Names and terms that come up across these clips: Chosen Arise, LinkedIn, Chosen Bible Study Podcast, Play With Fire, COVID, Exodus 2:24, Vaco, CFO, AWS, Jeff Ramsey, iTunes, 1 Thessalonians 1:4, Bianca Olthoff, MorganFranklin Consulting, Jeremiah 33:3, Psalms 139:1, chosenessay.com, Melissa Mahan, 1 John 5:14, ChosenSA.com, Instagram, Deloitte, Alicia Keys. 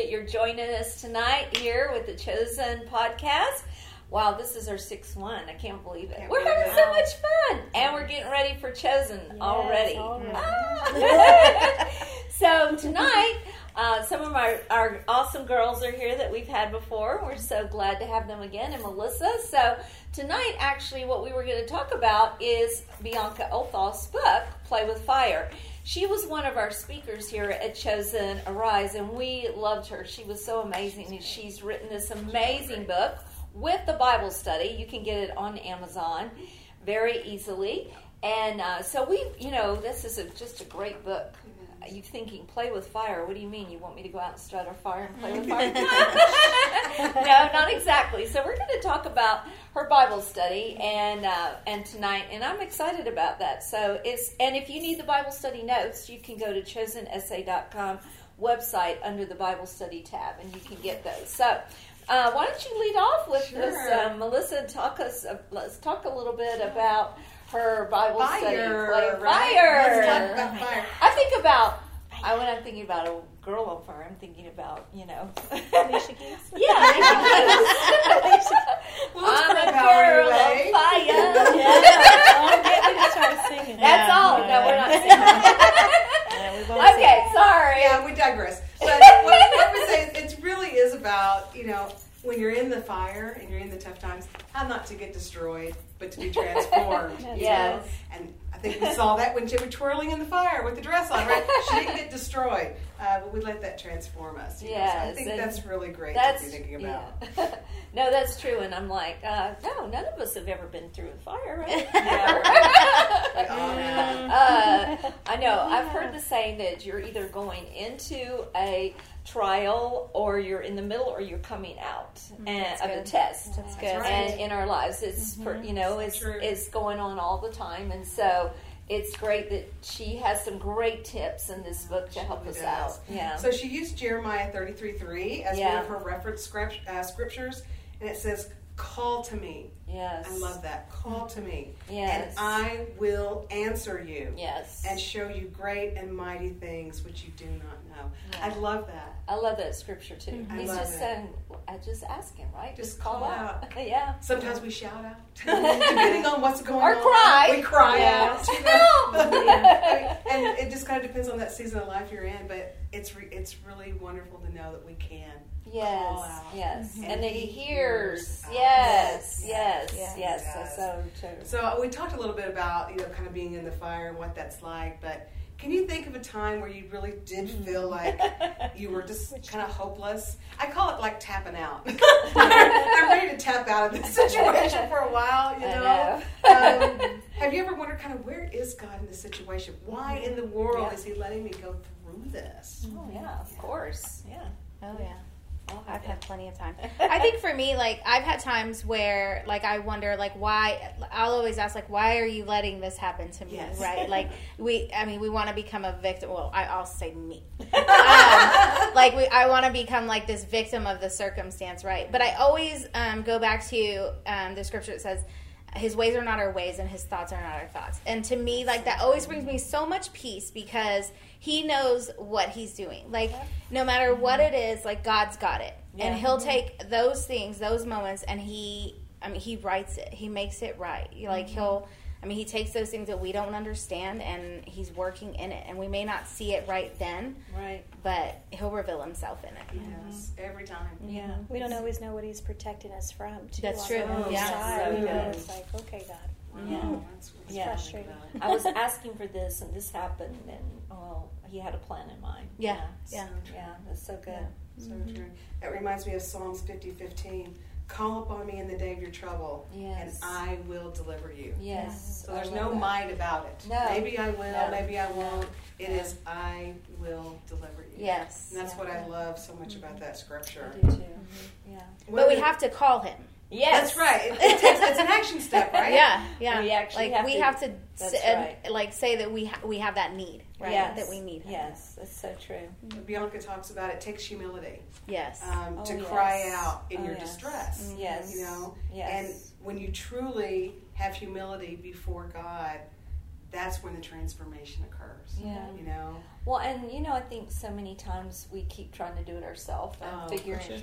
that you're joining us tonight here with the Chosen Podcast. Wow, this is our sixth one. I can't believe it. We're having so much fun. And we're getting ready for Chosen already. Ah. So tonight, some of our awesome girls are here that we've had before. We're so glad to have them again. And Melissa. So tonight, actually, what we were going to talk about is Bianca Olthoff's book, Play With Fire. She was one of our speakers here at Chosen Arise, and we loved her. She was so amazing, and she's written this amazing book with the Bible study. You can get it on Amazon very easily. And so this is just a great book. You're thinking, play with fire. What do you mean? You want me to go out and start a fire and play with fire? No, not exactly. So we're going to talk about her Bible study and tonight, and I'm excited about that. So if you need the Bible study notes, you can go to ChosenSA.com website under the Bible study tab, and you can get those. So why don't you lead off with this, Melissa? Let's talk a little bit about her Bible study. Let's talk about fire. When I'm thinking about a girl on fire, I'm thinking about, Alicia Keys. Yeah, Alicia Keys. I'm a girl on fire. Don't get me to start singing. That's all. No, we're not singing. Sorry. Yeah, we digress. But what we say is, it really is about, when you're in the fire and you're in the tough times, how not to get destroyed, but to be transformed. Yes. And I think we saw that when she was twirling in the fire with the dress on, right? She didn't get destroyed, but we let that transform us. Yeah. So I think that's really great to be thinking about. Yeah. No, that's true. And I'm like, no, none of us have ever been through a fire, right? Yeah. I know. I've heard the saying that you're either going into a trial, or you're in the middle, or you're coming out of the test. That's good. And in our lives, it's it's going on all the time, and so it's great that she has some great tips in this book to help us out. Yeah. So she used Jeremiah 33:3 as one of her reference scriptures, and it says, "Call to me." Yes. I love that. Call to me. Yes. And I will answer you. Yes. And show you great and mighty things which you do not know. Yeah. I love that. I love that scripture too. Mm-hmm. He's just saying, just ask him, right? Just call out. Yeah. Sometimes we shout out. Depending on what's going on. Or cry. We cry out. You know? And it just kind of depends on that season of life you're in, but it's really wonderful to know that we can. Yes, yes. And that he hears. Yes. So true. So we talked a little bit about, kind of being in the fire and what that's like, but can you think of a time where you really did feel like you were just kind of hopeless? I call it like tapping out. I'm ready to tap out of this situation for a while, I know. Have you ever wondered kind of where is God in this situation? Why in the world is he letting me go through this? Oh, yeah, of course. Yeah. Oh, yeah. I've had plenty of time. I think for me, I've had times where, I wonder, why, I'll always ask, why are you letting this happen to me, right? We want to become a victim. Well, I'll say me. I want to become, this victim of the circumstance, right? But I always go back to the scripture that says, his ways are not our ways, and his thoughts are not our thoughts. And to me, that always brings me so much peace, because he knows what he's doing. No matter what it is, God's got it. Yeah. And he'll take those things, those moments, and he writes it. He makes it right. He takes those things that we don't understand, and he's working in it. And we may not see it right then. Right. But he'll reveal himself in it. Yes, every time. Yeah. Mm-hmm. We don't always know what he's protecting us from, too. That's true. Yeah. It's okay, God. Wow. Yeah. It's frustrating. I was asking for this, and this happened, and, he had a plan in mind. Yeah. Yeah. Yeah. That's so good. Yeah. So true. That reminds me of Psalms 50:15. Call upon me in the day of your trouble, and I will deliver you. Yes. So there's no might about it. No. Maybe I will, maybe I won't. It is, I will deliver you. Yes. And that's what I love so much about that scripture. I do too. Mm-hmm. Yeah. But we have to call him. Yes. That's right. It's an action step, right? Yeah. Yeah. We actually say that we have that need, right? Yes. That we need him. Yes. That's so true. Mm-hmm. Bianca talks about it takes humility. Yes. To cry out in your distress. Yes. Yes. And when you truly have humility before God, that's when the transformation occurs. Yeah. You know? Well, and, you know, I think so many times we keep trying to do it ourselves and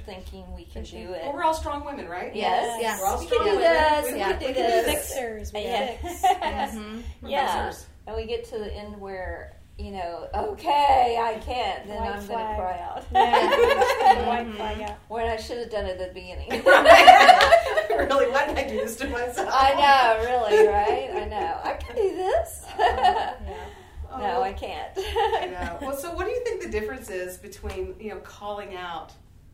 thinking we can do it. Well, we're all strong women, right? Yes. Yes. We're all strong women. We can do this. Fixers. Fix. Yes. Mm-hmm. Yeah. And we get to the end where, you know, okay, I can't, then I'm going to cry out. Yeah. When I should have done it at the beginning. Really, why did I do this to myself? I know, really, right? I know. I can do this. No, I can't. I know. Well, so what do you think the difference is between, you know, calling out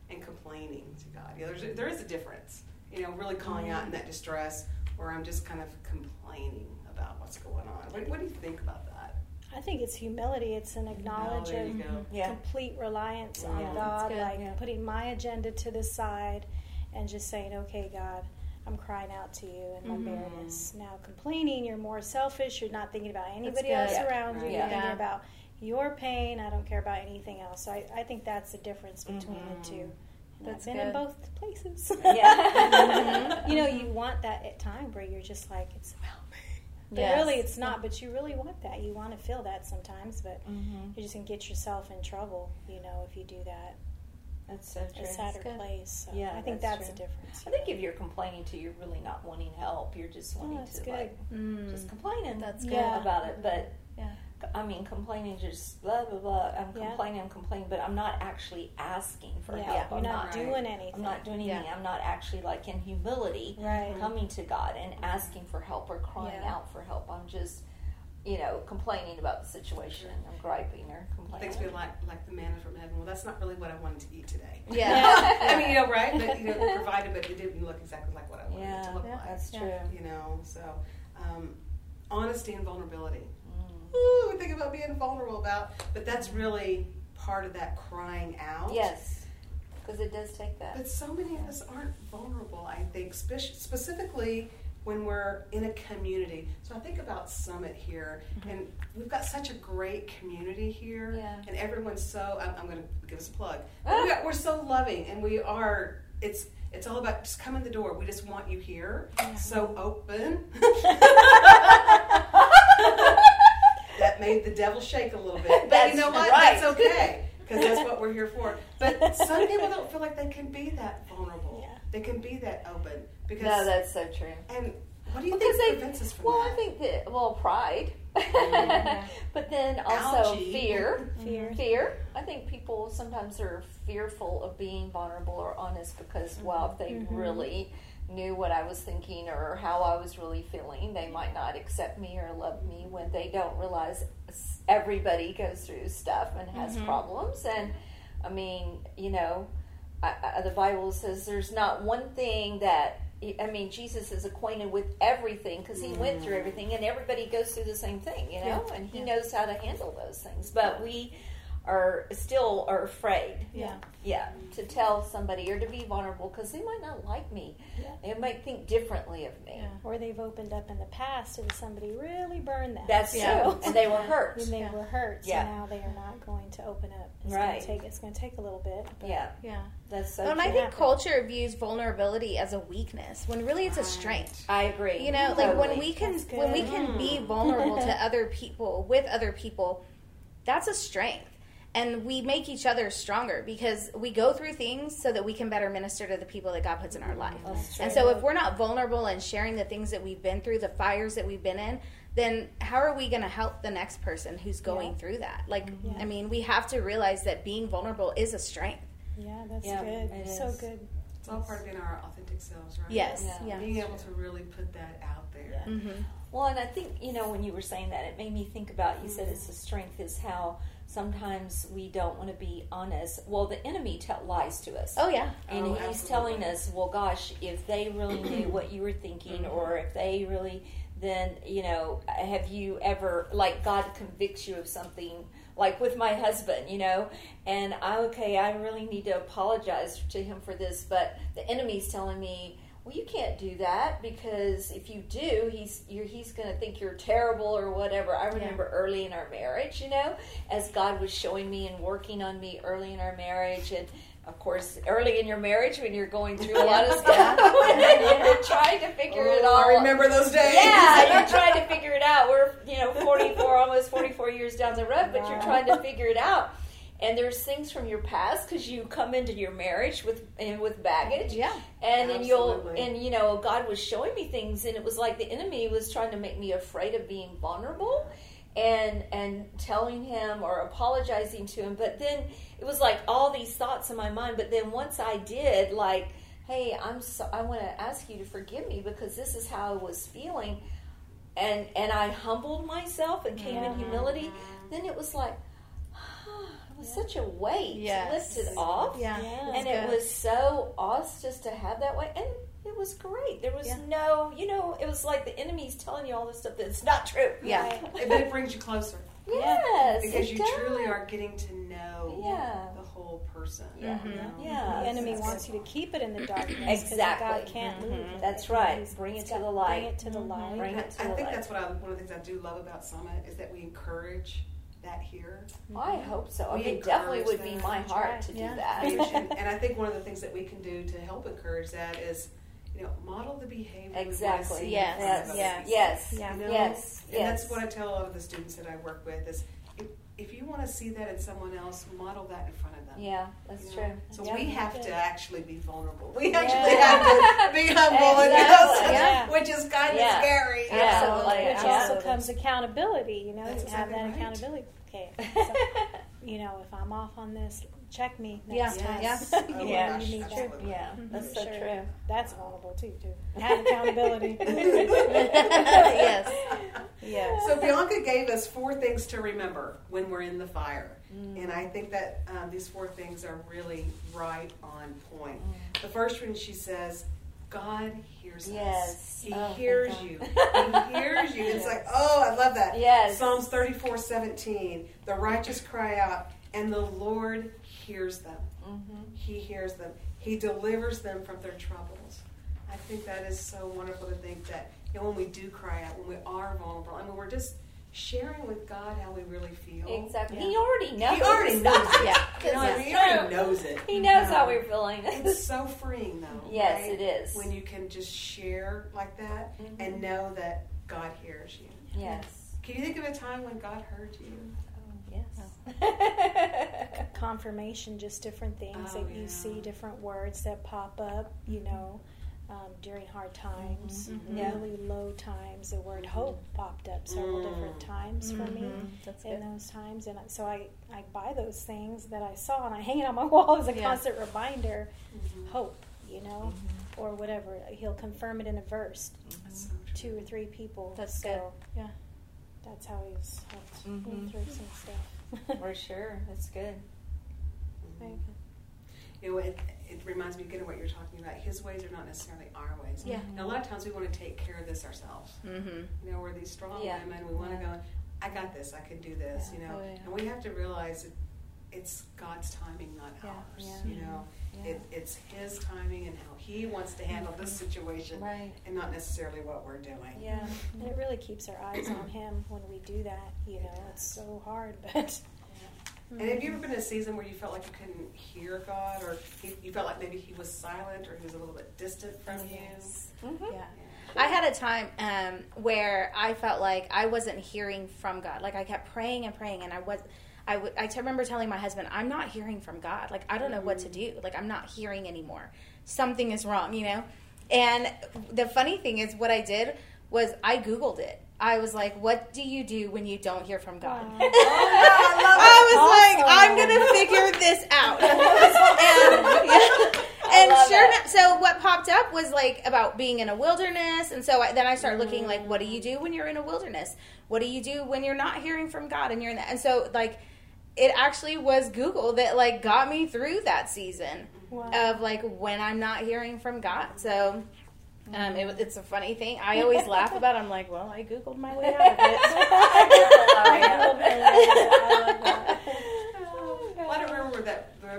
and complaining to God? You know, there is a difference, you know, really calling out in that distress, or I'm just kind of complaining about what's going on. What do you think about that? I think it's humility. It's an acknowledgement of complete reliance on God, like putting my agenda to the side and just saying, okay, God, I'm crying out to you in my barrenness. Now, complaining, you're more selfish. You're not thinking about anybody else around you. You're thinking about your pain. I don't care about anything else. So I think that's the difference between the two. That's been good. In both places. You know, you want that at times where you're just like, it's about me. But really, it's not. But you really want that. You want to feel that sometimes, but you're just gonna get yourself in trouble, you know, if you do that. That's so true. It's a sadder place. So I think that's the difference. I think if you're complaining too, you're really not wanting help. You're just wanting just complaining. That's good about it. But I mean, complaining just blah blah blah. I'm complaining, but I'm not actually asking for help. You're not doing anything. I'm not doing anything. I'm not actually, like, in humility coming to God and asking for help or crying out for help. I'm just, you know, complaining about the situation. I'm griping or complaining. Things we like the manna from heaven. Well, that's not really what I wanted to eat today. Yeah, I mean, you know, right? But, you know, provided, but it didn't look exactly like what I wanted it to look like. That's true. You know, so honesty and vulnerability. Ooh, we think about being vulnerable about, but that's really part of that crying out. Yes, because it does take that. But so many of us aren't vulnerable, I think, specifically when we're in a community. So I think about Summit here, and we've got such a great community here, and everyone's so, I'm going to give us a plug, we're so loving, and we are, it's all about just come in the door. We just want you here, so open. That made the devil shake a little bit. But you know what? Right. That's okay, because that's what we're here for. But some people don't feel like they can be that vulnerable. Yeah. They can be that open. Because, no, that's so true. And what do you think prevents us from that? I think that, pride. Mm-hmm. But then also fear. I think people sometimes are fearful of being vulnerable or honest because, if they really knew what I was thinking or how I was really feeling, they might not accept me or love me when they don't realize everybody goes through stuff and has problems. And I mean, you know, the Bible says there's not one thing that, I mean, Jesus is acquainted with everything because he went through everything, and everybody goes through the same thing, you know, and he knows how to handle those things. But we are still afraid to tell somebody or to be vulnerable because they might not like me. They might think differently of me. Or they've opened up in the past and somebody really burned them. That's true. And they were hurt. And they were hurt, so now they are not going to open up. It's going to take a little bit. But that's so true. And I think culture views vulnerability as a weakness when really it's a strength. I agree. You know, totally. Like when we can be vulnerable to other people, with other people, that's a strength. And we make each other stronger because we go through things so that we can better minister to the people that God puts in our life. And so if we're not vulnerable and sharing the things that we've been through, the fires that we've been in, then how are we going to help the next person who's going through that? Like, I mean, we have to realize that being vulnerable is a strength. Yeah, that's good. It's so good. It's all part of being our authentic selves, right? Yes. Yeah. Being able to really put that out there. Yeah. Mm-hmm. Well, and I think, you know, when you were saying that, it made me think about, you said it's a strength is how sometimes we don't want to be honest. Well, the enemy lies to us. Oh, yeah. And he's telling us, well, gosh, if they really knew what you were thinking or if they really, then, you know, have you ever, like, God convicts you of something, like with my husband, you know, and I really need to apologize to him for this, but the enemy's telling me, well, you can't do that because if you do, he's going to think you're terrible or whatever. I remember early in our marriage, you know, as God was showing me and working on me early in our marriage. And, of course, early in your marriage when you're going through a lot of stuff and you're trying to figure it all out. I remember those days. Yeah, you're trying to figure it out. We're, you know, years down the road, but you're trying to figure it out. And there's things from your past because you come into your marriage with baggage. Yeah, and you know God was showing me things, and it was like the enemy was trying to make me afraid of being vulnerable, and telling him or apologizing to him. But then it was like all these thoughts in my mind. But then once I did, like, hey, I want to ask you to forgive me because this is how I was feeling, and I humbled myself and came in humility. Then it was like. Such a weight lifted off, and it was so awesome just to have that weight, and it was great. There was no, you know, it was like the enemy's telling you all this stuff that's not true. Yeah, right. But it brings you closer. Yes, because you truly are getting to know the whole person. Yeah, you know? The enemy wants you to keep it in the darkness. Exactly, God can't leave. That's right. Bring it to the light. Bring it to the light. Bring it to the light. I think that's one of the things I do love about Summit is that we encourage. That here, I hope so. I mean, definitely would be my heart to do that. And I think one of the things that we can do to help encourage that is, you know, model the behavior. Exactly. Yes. And that's what I tell all of the students that I work with is, if you want to see that in someone else, model that in front of them. Yeah, that's true. So we have to actually be vulnerable. We actually have to be humble, which is kind of scary. Absolutely. Which also comes accountability, you know, you have that accountability. Okay. So, you know, if I'm off on this, check me next time. That's so true. That's vulnerable, too. Have accountability. So Bianca gave us 4 things to remember when we're in the fire. And I think that these 4 things are really right on point. The first one, she says, God hears us. He hears you. He hears you. It's like, oh, I love that. Yes. Psalms 34:17, the righteous cry out, and the Lord hears them. He hears them. He delivers them from their troubles. I think that is so wonderful to think that, you know, when we do cry out, when we are vulnerable, I mean, we're just sharing with God how we really feel. Exactly. Yeah. He already knows. He already knows it. He already knows it. He knows how we're feeling. It's so freeing, though. Yes, right? It is. When you can just share like that and know that God hears you. Yes. Can you think of a time when God heard you? Yes. Confirmation, just different things that you see, different words that pop up, you know. During hard times, really low times, the word hope popped up several different times for me those times. And so I buy those things that I saw and I hang it on my wall as a constant reminder, hope, you know, or whatever. He'll confirm it in a verse, 2 or 3 people. That's so good. Yeah, that's how he's helped me through some stuff. For sure. That's good. Very good. You know, it reminds me again of what you're talking about. His ways are not necessarily our ways. Yeah. And a lot of times we want to take care of this ourselves. You know, we're these strong women. We want to go, I got this. I can do this, you know. And we have to realize that it's God's timing, not ours, you know. It's His timing and how He wants to handle this situation and not necessarily what we're doing. Yeah, and it really keeps our eyes on Him when we do that, you know. It's so hard, but... And have you ever been in a season where you felt like you couldn't hear God, or you felt like maybe He was silent, or He was a little bit distant from you? I had a time where I felt like I wasn't hearing from God. Like I kept praying and praying, and I remember telling my husband, I'm not hearing from God. Like I don't know what to do. Like I'm not hearing anymore. Something is wrong, you know? And the funny thing is what I did was I Googled it. I was like, what do you do when you don't hear from God? Oh, yeah, I was like, I'm going to figure this out. And sure enough, so what popped up was like about being in a wilderness. And so then I started looking like, what do you do when you're in a wilderness? What do you do when you're not hearing from God? And you're in that? And so like, it actually was Google that like got me through that season of like when I'm not hearing from God. So... It's a funny thing. I always laugh about it. I'm like, well, I Googled my way out of it. I don't remember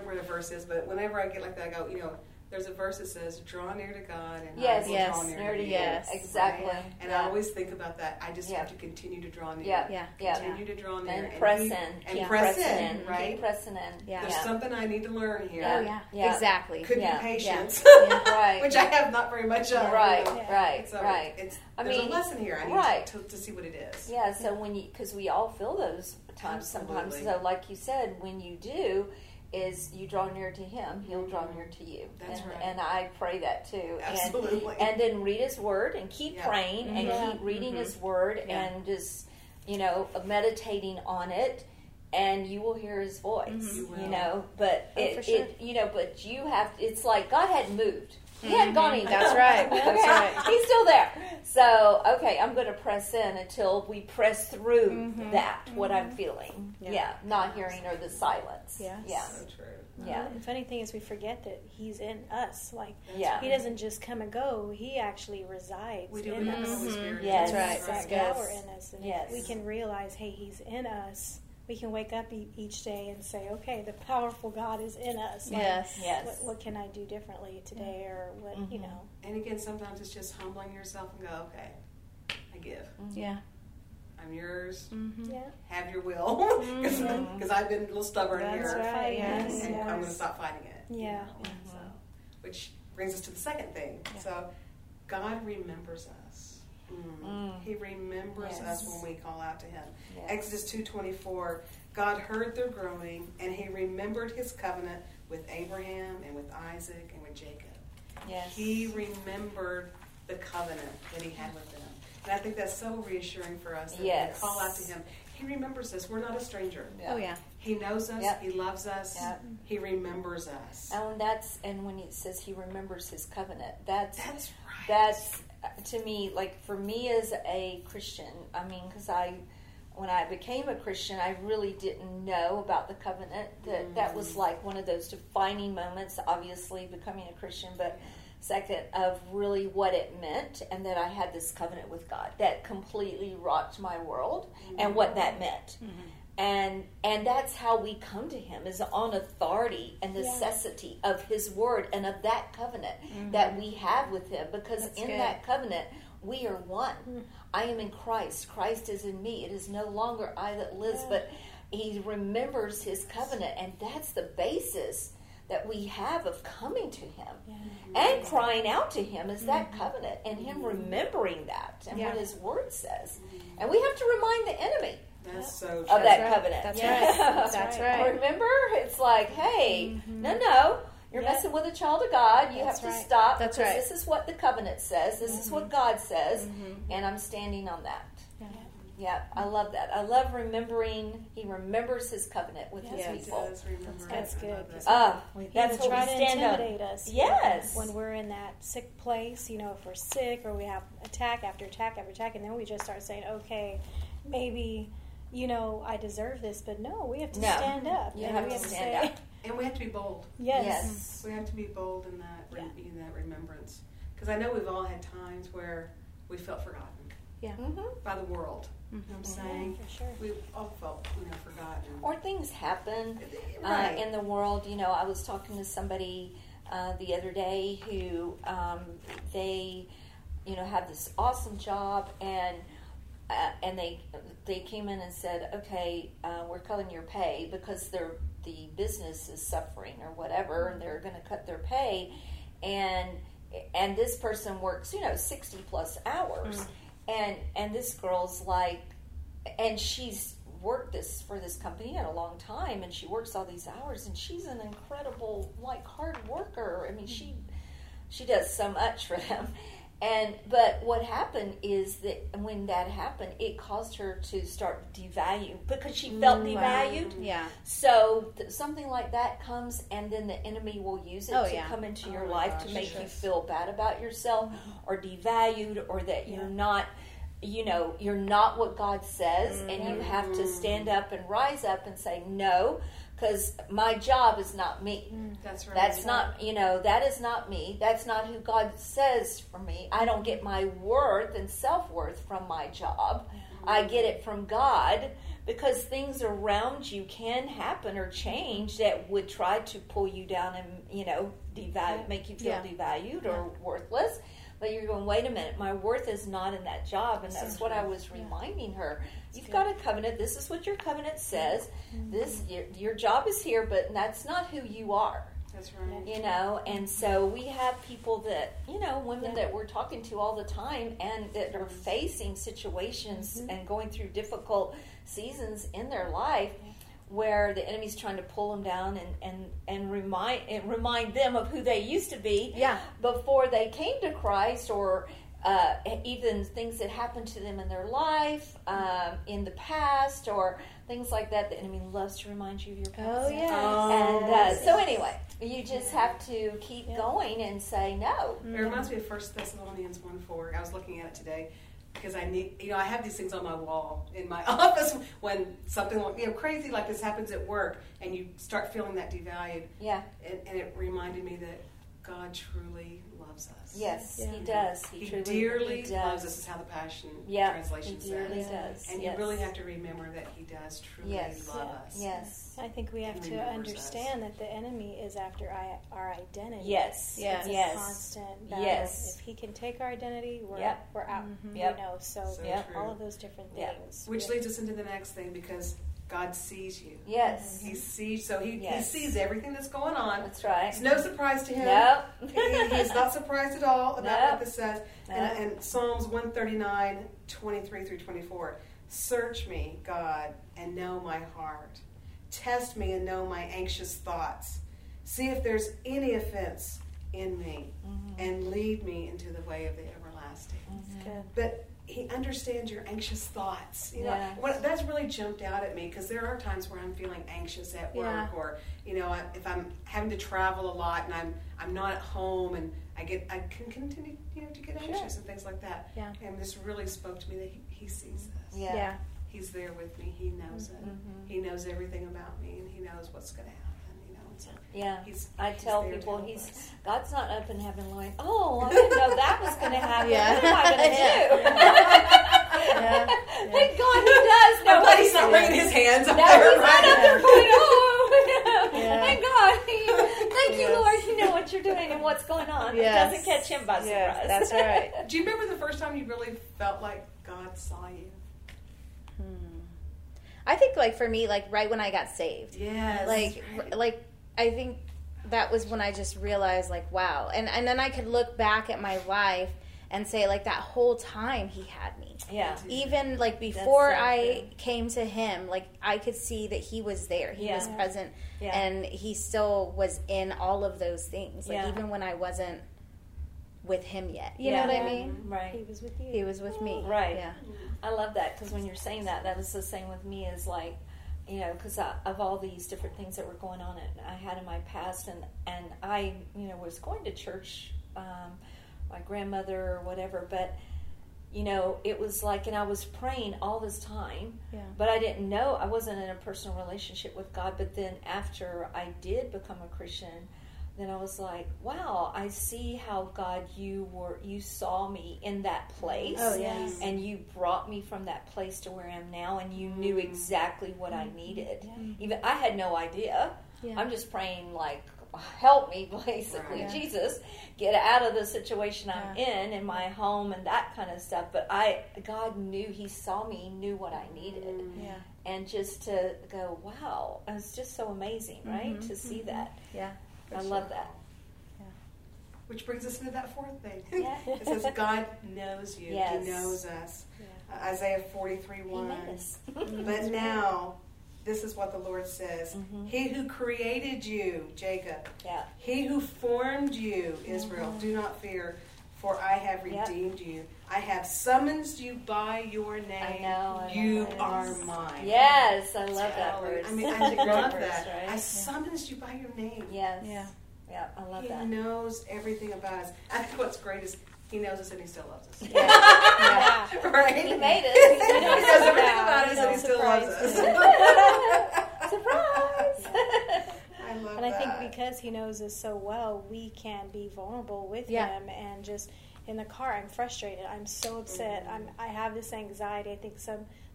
where the verse is, but whenever I get like that, I go, you know, There's a verse that says, draw near to God and I will draw near to you. Yes, exactly. Right? And I always think about that. I just have to continue to draw near. Continue to draw near. And press in. And press in, right? Keep pressing in. Yeah. There's something I need to learn here. Exactly. Could be patience. Right. Which I have not very much of. Right. There's a lesson here. I need to see what it is. Yeah, so when you, because we all feel those times sometimes. So like you said, when you do, is you draw near to Him, He'll draw near to you. That's right. And I pray that too. Absolutely. And then read His Word and keep praying and keep reading His Word and just, meditating on it, and you will hear His voice. But you have, it's like God hadn't moved. He hadn't gone either. That's right. He's still there. So, I'm going to press in until we press through what I'm feeling. Not hearing or the silence. So true. Yeah. The funny thing is we forget that He's in us. Like, He doesn't just come and go. He actually resides in us. Yes. That's right. That's power in us. And we can realize, hey, He's in us. We can wake up each day and say, okay, the powerful God is in us. Like, what can I do differently today or what, And again, sometimes it's just humbling yourself and go, okay, I give. Yeah. I'm yours. Mm-hmm. Yeah. Have your will. Because I've been a little stubborn here. Right. And I'm going to stop fighting it. Yeah. So, which brings us to the second thing. Yeah. So God remembers us. He remembers us when we call out to Him. Yes. Exodus 2:24, God heard their groaning, and He remembered His covenant with Abraham and with Isaac and with Jacob. Yes. He remembered the covenant that He had with them. And I think that's so reassuring for us that we call out to Him. He remembers us. We're not a stranger. Yeah. Oh, yeah. He knows us. Yep. He loves us. Yep. He remembers us. And when it says He remembers His covenant, that's right. That's... To me, like for me as a Christian, I mean, because when I became a Christian, I really didn't know about the covenant. That was like one of those defining moments, obviously, becoming a Christian, but second, of really what it meant, and that I had this covenant with God that completely rocked my world and what that meant. Mm-hmm. And that's how we come to Him, is on authority and necessity of His Word and of that covenant that we have with Him. Because that covenant, we are one. Mm-hmm. I am in Christ. Christ is in me. It is no longer I that lives, but He remembers His covenant. And that's the basis that we have of coming to Him and crying out to Him is that covenant and Him remembering that and what His Word says. Mm-hmm. And we have to remind the enemy. That's so true. Of that covenant. That's right. Remember, it's like, hey, no, you're messing with a child of God. You have to stop. That's right. This is what the covenant says. This is what God says, and I'm standing on that. Yeah, I love that. I love remembering. He remembers His covenant with His people. That's good. That's what we stand to intimidate us. Yes. When we're in that sick place, if we're sick or we have attack after attack after attack, and then we just start saying, okay, maybe... I deserve this, but no, we have to stand up. You have to stand up. And we have to be bold. Yes. We have to be bold in that in that remembrance. Because I know we've all had times where we felt forgotten by the world. Mm-hmm. I'm saying we all felt forgotten. Or things happen in the world. I was talking to somebody the other day who they, have this awesome job and they came in and said, okay, we're cutting your pay because the business is suffering or whatever, and they're going to cut their pay. And this person works, 60 plus hours. Mm-hmm. And this girl's like, and she's worked for this company in a long time, and she works all these hours, and she's an incredible, like, hard worker. I mean, she does so much for them. But what happened is that when that happened, it caused her to start devaluing because she felt devalued. Yeah. So something like that comes, and then the enemy will use it to come into your life to make you feel bad about yourself or devalued or that you're not, you're not what God says, and you have to stand up and rise up and say no. Because my job is not me. That's right. That's not, that is not me. That's not who God says for me. I don't get my worth and self-worth from my job. I get it from God because things around you can happen or change that would try to pull you down and, you know, make you feel devalued or worthless. But you're going, wait a minute, my worth is not in that job. And that's what I was reminding her. You've got a covenant. This is what your covenant says. Mm-hmm. Your job is here, but that's not who you are. That's right. You know, and so we have people that, you know, women that we're talking to all the time and that are facing situations and going through difficult seasons in their life where the enemy's trying to pull them down and remind them of who they used to be before they came to Christ, or even things that happened to them in their life, in the past, or things like that. The enemy loves to remind you of your past. Oh, yeah. And so anyway, you just have to keep going and say no. It reminds me of 1 Thessalonians 1:4. I was looking at it today because I need, you know, I have these things on my wall in my office when something, you know, crazy like this happens at work and you start feeling that devalued. Yeah. And it reminded me that God truly loves us. Yes, yeah. He does. He truly loves us, is how the Passion translation says. He dearly does. And you really have to remember that He does truly love us. Yes. I think we have to understand that the enemy is after our identity. Yes. Yes. It's a constant battle. Yes. If he can take our identity, we're out. Mm-hmm. Yep. You know, so all of those different things. Which leads us into the next thing, because God sees you. Yes. He sees, so he sees everything that's going on. That's right. It's no surprise to him. Nope. He's not surprised at all about what this says. Nope. And Psalms 139:23-24. Search me, God, and know my heart. Test me and know my anxious thoughts. See if there's any offense in me, and lead me into the way of the everlasting. That's good. But He understands your anxious thoughts. You know, that's really jumped out at me, because there are times where I'm feeling anxious at work, or, you know, if I'm having to travel a lot and I'm not at home, and I can continue, you know, to get anxious and things like that. Yeah. And this really spoke to me that he sees this. Yeah. Yeah. He's there with me. He knows it. He knows everything about me, and He knows what's going to happen. Yeah, I tell people, God's not up in heaven like, oh, I didn't know that was going to happen. Yeah. What am I going to do? Yeah. Yeah. Thank God He does. Nobody's not laying His hands up there. He's not up there going, oh, thank God. Thank you, Lord. You know what you're doing and what's going on. Yes. It doesn't catch Him by surprise. Yes, that's right. Do you remember the first time you really felt like God saw you? I think, like, for me, like, right when I got saved. Yes. Like, I think that was when I just realized, like, wow. And then I could look back at my life and say, like, that whole time He had me. Yeah. Even, like, before I came to Him, like, I could see that He was there. He was present. Yeah. And He still was in all of those things. Like, even when I wasn't with Him yet. You know what I mean? Right. He was with you. He was with me. Right. Yeah. I love that, because when you're saying that, that was the same with me, is like, you know, because of all these different things that were going on and I had in my past, and I, you know, was going to church, my grandmother or whatever, but, you know, it was like, and I was praying all this time, but I didn't know, I wasn't in a personal relationship with God. But then after I did become a Christian, then I was like, wow, I see how, God, you saw me in that place. Oh, yes. And you brought me from that place to where I am now, and you knew exactly what I needed. Yeah. Even I had no idea. Yeah. I'm just praying, like, help me, basically. Right. Jesus, get out of the situation I'm in my home and that kind of stuff. But God knew, He saw me, knew what I needed. Yeah. And just to go, wow, it's just so amazing, right, to see that. Yeah. I love that. Yeah. Which brings us into that fourth thing. Yeah. It says God knows you. Yes. He knows us. Yeah. Isaiah 43:1. He made us. But now, this is what the Lord says. Mm-hmm. He who created you, Jacob. Yeah. He who formed you, Israel. Mm-hmm. Do not fear, for I have redeemed you. I have summoned you by your name. I know. You are mine. Yes, I love that verse. I mean, I love that. Right? I summoned you by your name. Yes. Yeah. Yeah, I love that. He knows everything about us. I think what's great is He knows us and He still loves us. Yeah. Yeah. Right? He made us. He knows everything about us and He still loves us. Surprise! Yeah. I love that. I think because He knows us so well, we can be vulnerable with Him and just in the car, I'm frustrated. I'm so upset. I have this anxiety. I think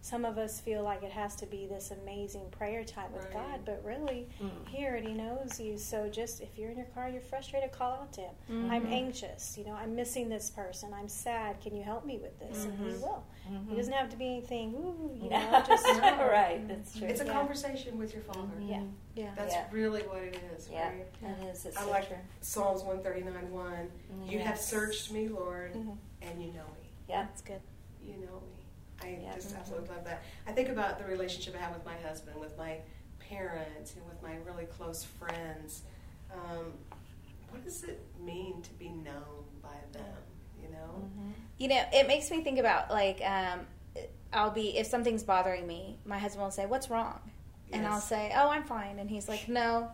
some of us feel like it has to be this amazing prayer time with God, but really, He already knows you. So just if you're in your car, you're frustrated, call out to Him. Mm-hmm. I'm anxious. You know, I'm missing this person. I'm sad. Can you help me with this? Mm-hmm. And He will. Mm-hmm. It doesn't have to be anything. Ooh, you know, just right. That's true. It's a conversation with your Father. Mm-hmm. Yeah, yeah. That's really what it is. Yeah, right? It is. It's I so like true. Psalms 139:1. Mm-hmm. You have searched me, Lord, and you know me. Yeah, that's good. You know me. I just absolutely love that. I think about the relationship I have with my husband, with my parents, and with my really close friends. What does it mean to be known by them, you know? Mm-hmm. You know, it makes me think about, like, if something's bothering me, my husband will say, "What's wrong?" Yes. And I'll say, "Oh, I'm fine." And he's like, "No,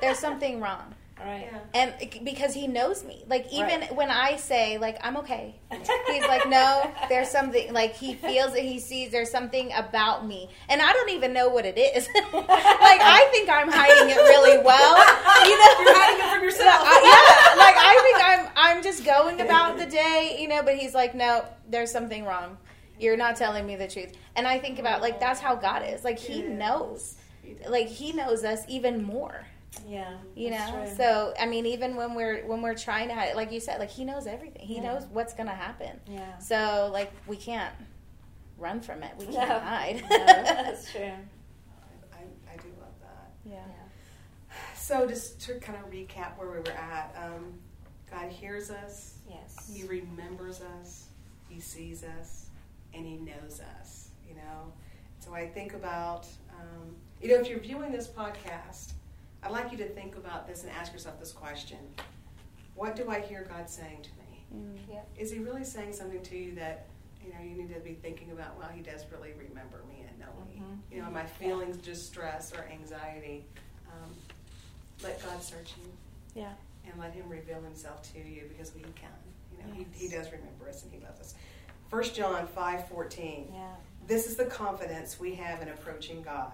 there's something wrong." Right. Yeah. And because he knows me. Like, even when I say, like, "I'm okay," he's like, "No, there's something," like, he feels it, he sees there's something about me. And I don't even know what it is. Like, I think I'm hiding it really well. You know? You're hiding it from yourself. Like, I think I'm just going about the day, you know, but he's like, "No, there's something wrong. You're not telling me the truth." And I think about, like, that's how God is. Like, He knows. Like, He knows us even more. Yeah, you know. So I mean, even when we're trying to hide it, like you said, like, He knows everything. He knows what's going to happen. Yeah. So, like, we can't run from it. We can't hide. No, that's true. I do love that. Yeah. So just to kind of recap where we were at, God hears us. Yes. He remembers us. He sees us, and He knows us. You know. So I think about, you know, if you're viewing this podcast, I'd like you to think about this and ask yourself this question. What do I hear God saying to me? Mm-hmm. Yep. Is He really saying something to you that, you know, you need to be thinking about? Well, He does really remember me and know me. You know, my feelings, just stress or anxiety. Let God search you. Yeah. And let Him reveal Himself to you, because we can. You know, He does remember us and He loves us. 1 John 5:14. Yeah. This is the confidence we have in approaching God,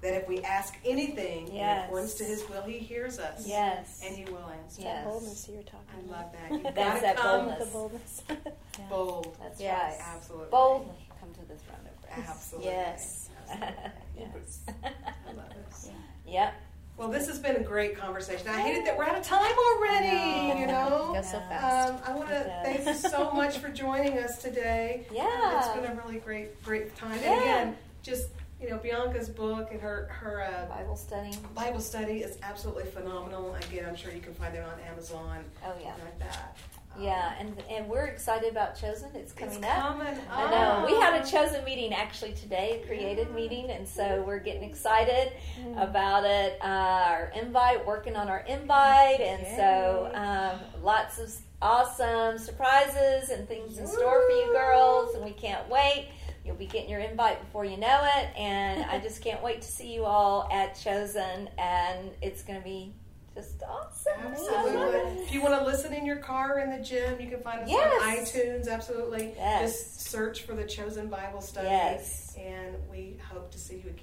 that if we ask anything in accordance to His will, He hears us. Yes. And He will answer. Yes. That boldness you're talking about. I love that. You've got to come with the boldness. Bold. That's right. Absolutely. Boldly come to the throne of grace. Absolutely. Yes. Absolutely. Yes. I love it. Yeah. Yep. Well, this has been a great conversation. I hate it that we're out of time already, you know. It goes so fast. I want to thank you so much for joining us today. Yeah. It's been a really great time. Yeah. And again, just... you know, Bianca's book and her Bible study is absolutely phenomenal. Again, I'm sure you can find it on Amazon. Oh yeah, like that. Yeah, and we're excited about Chosen. It's coming up. I know. We had a Chosen meeting actually today, a creative meeting, and so we're getting excited about it. Our invite, working on our invite, and so lots of awesome surprises and things in store for you girls, and we can't wait. You'll be getting your invite before you know it, and I just can't wait to see you all at Chosen, and it's going to be just awesome. Absolutely. If you want to listen in your car or in the gym, you can find us on iTunes, absolutely. Yes. Just search for the Chosen Bible Study, and we hope to see you again.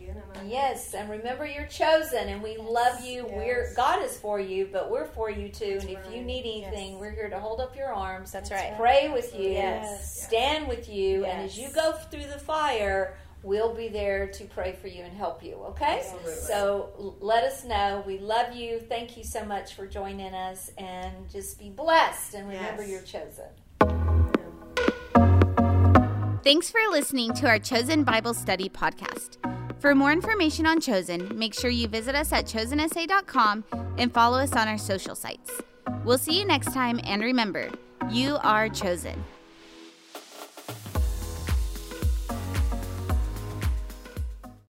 And remember, you're chosen, and we love you. Yes. God is for you, but we're for you too, and if you need anything, we're here to hold up your arms. That's right. Pray with you, stand with you, and as you go through the fire, we'll be there to pray for you and help you, okay? Absolutely. So let us know. We love you. Thank you so much for joining us, and just be blessed, and remember you're chosen. Thanks for listening to our Chosen Bible Study Podcast. For more information on Chosen, make sure you visit us at chosenessay.com and follow us on our social sites. We'll see you next time, and remember, you are chosen.